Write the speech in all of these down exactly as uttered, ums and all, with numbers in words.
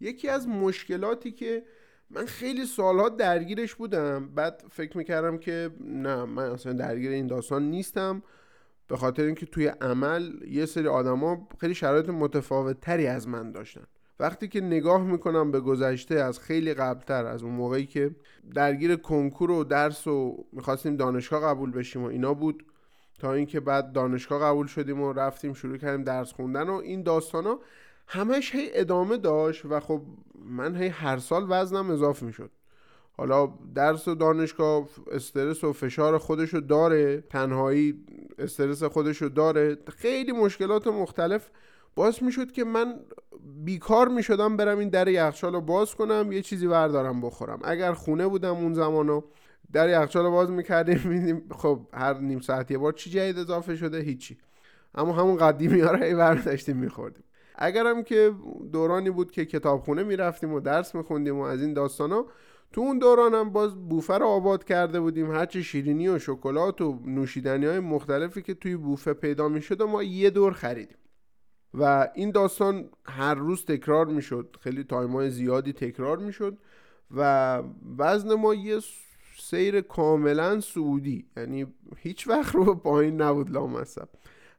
یکی از مشکلاتی که من خیلی سالها درگیرش بودم، بعد فکر میکردم که نه من اصلا درگیر این داستان نیستم، به خاطر اینکه توی عمل یه سری آدما خیلی شرایط متفاوت تری از من داشتن. وقتی که نگاه میکنم به گذشته از خیلی قبلتر، از اون موقعی که درگیر کنکور و درس و میخواستیم دانشگاه قبول بشیم و اینا بود، تا اینکه بعد دانشگاه قبول شدیم و رفتیم شروع کردیم درس خوندن و این داستانا، همش هی ادامه داشت و خب من هی هر سال وزنم اضافه میشد. حالا درس و دانشگاه استرس و فشار خودشو داره، تنهایی استرس خودشو داره، خیلی مشکلات مختلف باعث میشد که من بیکار میشدم برم این در یخچال رو باز کنم یه چیزی بردارم بخورم. اگر خونه بودم اون زمانو در یخچال رو باز میکردیم میدیم خب هر نیم ساعت یه بار چی جدید اضافه شده، هیچی، اما همون قدیمی ها رو هی برداشتیم میخوردیم. اگرم که دورانی بود که کتابخونه میرفتیم و درس میخوندیم و از این داستانا، تو اون دورانم باز بوفه رو آباد کرده بودیم، هرچی شیرینی و شکلات و نوشیدنی‌های مختلفی که توی بوفه پیدا می‌شد ما یه دور خریدیم و این داستان هر روز تکرار می‌شد، خیلی تایم‌های زیادی تکرار می‌شد و وزن ما یه سیر کاملا صعودی، یعنی هیچ وقت رو به پایین نبود، لامصب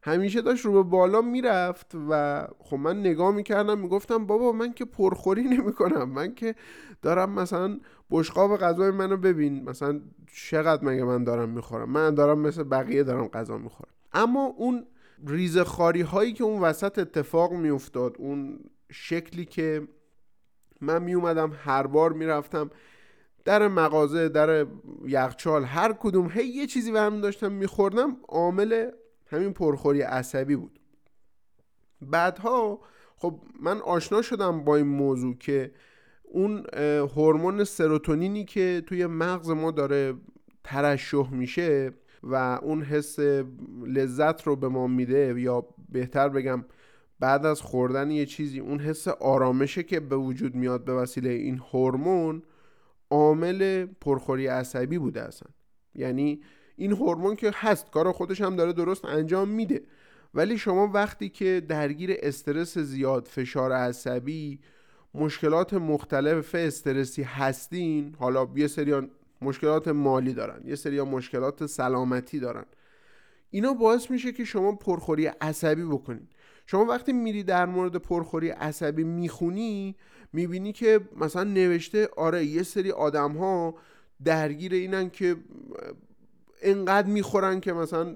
همیشه داشت رو به بالا میرفت و خب من نگاه میکردم میگفتم بابا من که پرخوری نمیکنم، من که دارم مثلا بشقاب غذای منو ببین مثلا چقدر مگه من دارم میخورم، من دارم مثل بقیه دارم غذا میخورم. اما اون ریزخاری هایی که اون وسط اتفاق میافتاد، اون شکلی که من میومدم هر بار میرفتم در مغازه، در یخچال، هر کدوم هی یه چیزی برمی داشتم میخوردم، عامل همین پرخوری عصبی بود. بعدها خب من آشنا شدم با این موضوع که اون هورمون سروتونینی که توی مغز ما داره ترشح میشه و اون حس لذت رو به ما میده، یا بهتر بگم بعد از خوردن یه چیزی اون حس آرامشه که به وجود میاد به وسیله این هورمون، عامل پرخوری عصبی بوده اصلا. یعنی این هورمون که هست کار خودش هم داره درست انجام میده، ولی شما وقتی که درگیر استرس زیاد، فشار عصبی، مشکلات مختلف استرسی هستین، حالا یه سری مشکلات مالی دارن، یه سری مشکلات سلامتی دارن، اینا باعث میشه که شما پرخوری عصبی بکنین. شما وقتی میری در مورد پرخوری عصبی میخونی میبینی که مثلا نوشته آره یه سری آدم ها درگیر اینن که اینقدر میخورن که مثلا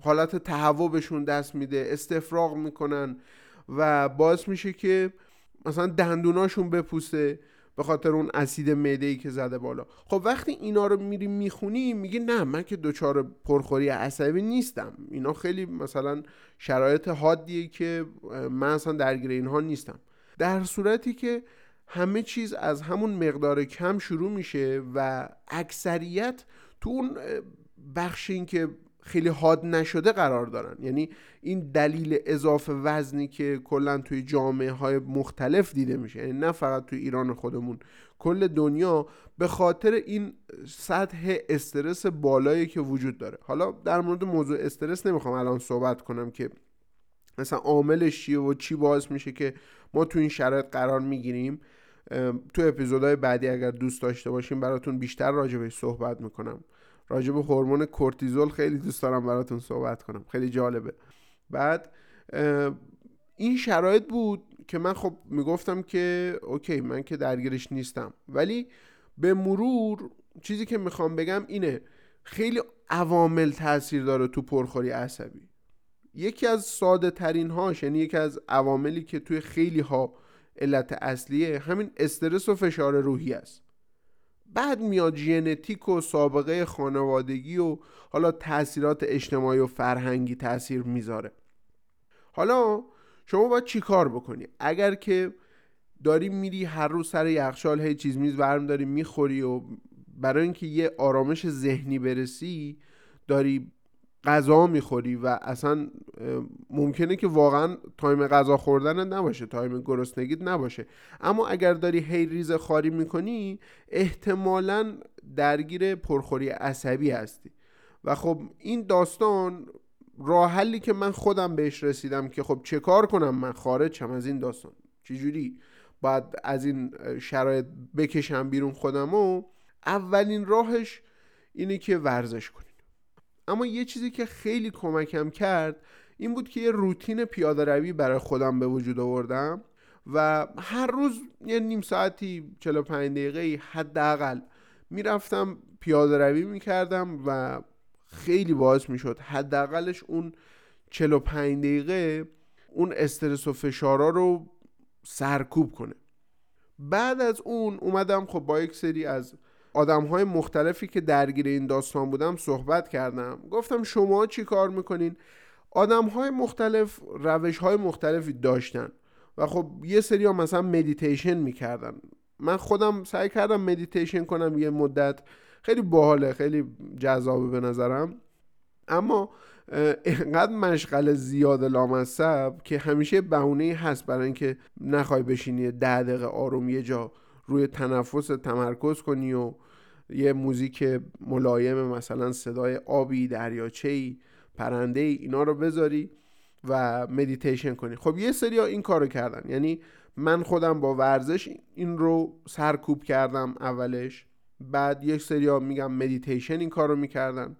حالت تهوع بهشون دست میده، استفراغ میکنن و باعث میشه که مثلا دندوناشون بپوسه به خاطر اون اسید معده‌ای که زده بالا. خب وقتی اینا رو میری میخونی میگی نه من که دچار پرخوری عصبی نیستم، اینا خیلی مثلا شرایط حادیه که من اصلا درگیر اینها نیستم، در صورتی که همه چیز از همون مقدار کم شروع میشه و اکثریت تو اون بخش این که خیلی حاد نشده قرار دارن. یعنی این دلیل اضافه وزنی که کلا توی جامعه های مختلف دیده میشه، یعنی نه فقط توی ایران خودمون، کل دنیا، به خاطر این سطح استرس بالایی که وجود داره. حالا در مورد موضوع استرس نمیخوام الان صحبت کنم که مثلا عاملش چیه و چی باعث میشه که ما تو این شرایط قرار میگیریم. تو اپیزودهای بعدی اگر دوست داشته باشیم براتون بیشتر راجبش صحبت میکنم. راجب هورمون کورتیزول خیلی دوست دارم براتون صحبت کنم، خیلی جالبه. بعد این شرایط بود که من خب میگفتم که اوکی من که درگیرش نیستم، ولی به مرور چیزی که میخوام بگم اینه خیلی عوامل تاثیر داره تو پرخوری عصبی. یکی از ساده ترین هاش، یعنی یکی از عواملی که توی خیلی ها علت اصلیه، همین استرس و فشار روحی است. بعد میاد ژنتیک و سابقه خانوادگی و حالا تأثیرات اجتماعی و فرهنگی تأثیر میذاره. حالا شما باید چی کار بکنی؟ اگر که داری میری هر روز سر یخچال هی چیز میز برم داری میخوری و برای اینکه یه آرامش ذهنی برسی داری غذا میخوری و اصلا ممکنه که واقعا تایم غذا خوردن نباشه، تایم گرسنگیت نباشه، اما اگر داری هی ریزه خاری میکنی احتمالاً درگیر پرخوری عصبی هستی. و خب این داستان راه حلی که من خودم بهش رسیدم که خب چه کار کنم من خارج شم از این داستان، چجوری باید از این شرایط بکشم بیرون خودمو، اولین راهش اینه که ورزش کنین. اما یه چیزی که خیلی کمکم کرد این بود که یه روتین پیاده روی برای خودم به وجود آوردم و هر روز یه نیم ساعتی چهل و پنج دقیقه حداقل میرفتم پیاده روی میکردم و خیلی باعث میشد حداقلش اون چهل و پنج دقیقه اون استرس و فشارا رو سرکوب کنه. بعد از اون اومدم خب با یک سری از آدم‌های مختلفی که درگیر این داستان بودم صحبت کردم، گفتم شما چی کار میکنین؟ آدم‌های مختلف روش‌های مختلفی داشتن و خب یه سری ها مثلا مدیتیشن میکردن. من خودم سعی کردم مدیتیشن کنم یه مدت، خیلی باحاله، خیلی جذابه به نظرم، اما اینقدر مشغله زیاد لامصب که همیشه بهونه‌ای هست برای اینکه نخوای بشینی ده دقیقه آروم یه جا روی تنفس تمرکز کنی و یه موزیک ملایم مثلا صدای آبی، دریاچه‌ای، پرنده‌ای اینا رو بذاری و مدیتیشن کنی. خب یه سری ها این کارو کردن، یعنی من خودم با ورزش این رو سرکوب کردم اولش، بعد یک سری ها میگم مدیتیشن این کارو میکردن،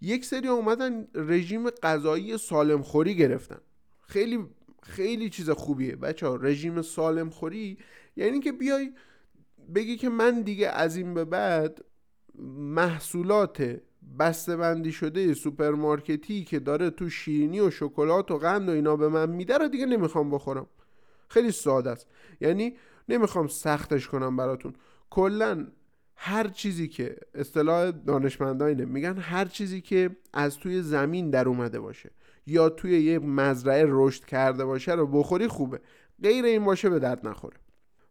یک سری ها اومدن رژیم غذایی سالم خوری گرفتن. خیلی خیلی چیز خوبیه بچه‌ها رژیم سالم خوری، یعنی که بیای بگی که من دیگه از این به بعد محصولات بسته‌بندی شده سوپرمارکتی که داره تو شیرینی و شکلات و قند و اینا به من میده رو دیگه نمیخوام بخورم. خیلی ساده است، یعنی نمیخوام سختش کنم براتون. کلاً هر چیزی که اصطلاح دانشمندان اینه، میگن هر چیزی که از توی زمین در اومده باشه یا توی یه مزرعه رشد کرده باشه رو بخوری خوبه، غیر این باشه به درد نخوره.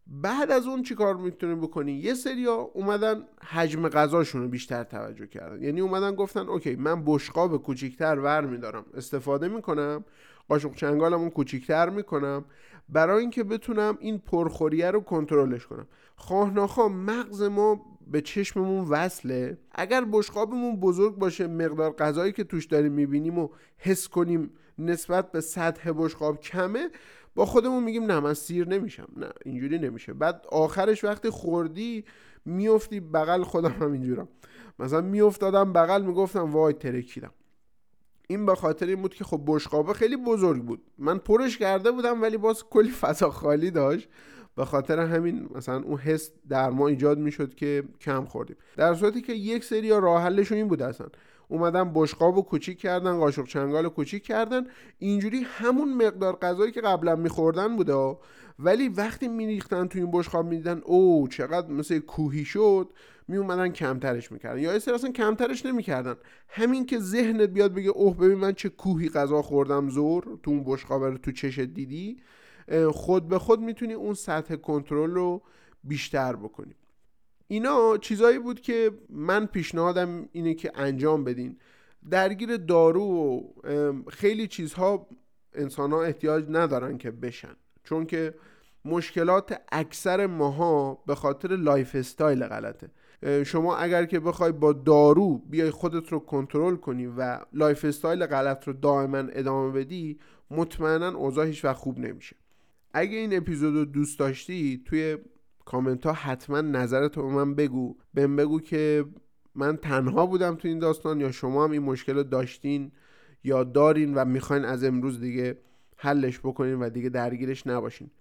بعد از اون چی کار میتونی بکنی؟ یه سری ها اومدن حجم غذاشون رو بیشتر توجه کردن، یعنی اومدن گفتن اوکی من بشقاب کوچیکتر ور میدارم استفاده میکنم، قاشق چنگالمون کوچیکتر میکنم برای اینکه بتونم این پرخوریه رو کنترلش کنم. خواه ناخواه مغز ما به چشممون وصله، اگر بشقابمون بزرگ باشه مقدار غذایی که توش داریم میبینیم و حس کنیم نسبت به سطح بشقاب کمه، با خودمون میگیم نه من سیر نمیشم، نه اینجوری نمیشه. بعد آخرش وقتی خوردی میافتی بغل، خودم هم اینجورم، مثلا میافتادم بغل میگفتم وای ترکیدم. این به خاطر این بود که خب بشقابه خیلی بزرگ بود، من پرش کرده بودم ولی باز کلی فضا خالی داشت، به خاطر همین مثلا اون حس در ما ایجاد میشد که کم خوردیم. در صورتی که یک سری راه حلشون این بود، اصلا اومدن بشقابو کوچیک کردن، قاشق چنگالو کوچیک کردن، اینجوری همون مقدار غذایی که قبلا میخوردن بوده، ولی وقتی میریختن تو این بشقاب میدیدن اوه چقدر مثل کوهی شد، میومدن کمترش میکردن یا اصلا کمترش نمیکردن. همین که ذهنت بیاد بگه اوه ببین من چه کوهی غذا خوردم زور، تو اون بشقاب رو تو چشت دیدی، خود به خود میتونی اون سطح کنترل رو بیشتر بکنی. اینا چیزایی بود که من پیشنهادم اینه که انجام بدین. درگیر دارو و خیلی چیزها انسان ها احتیاج ندارن که بشن، چون که مشکلات اکثر ماها به خاطر لایف استایل غلطه. شما اگر که بخوای با دارو بیای خودت رو کنترل کنی و لایف استایل غلط رو دائما ادامه بدی، مطمئنا اوضاع هیچ وقت خوب نمیشه. اگه این اپیزود رو دوست داشتی توی کامنت ها حتما نظرت رو من بگو، بهم بگو که من تنها بودم تو این داستان یا شما هم این مشکل رو داشتین یا دارین و میخواین از امروز دیگه حلش بکنین و دیگه درگیرش نباشین.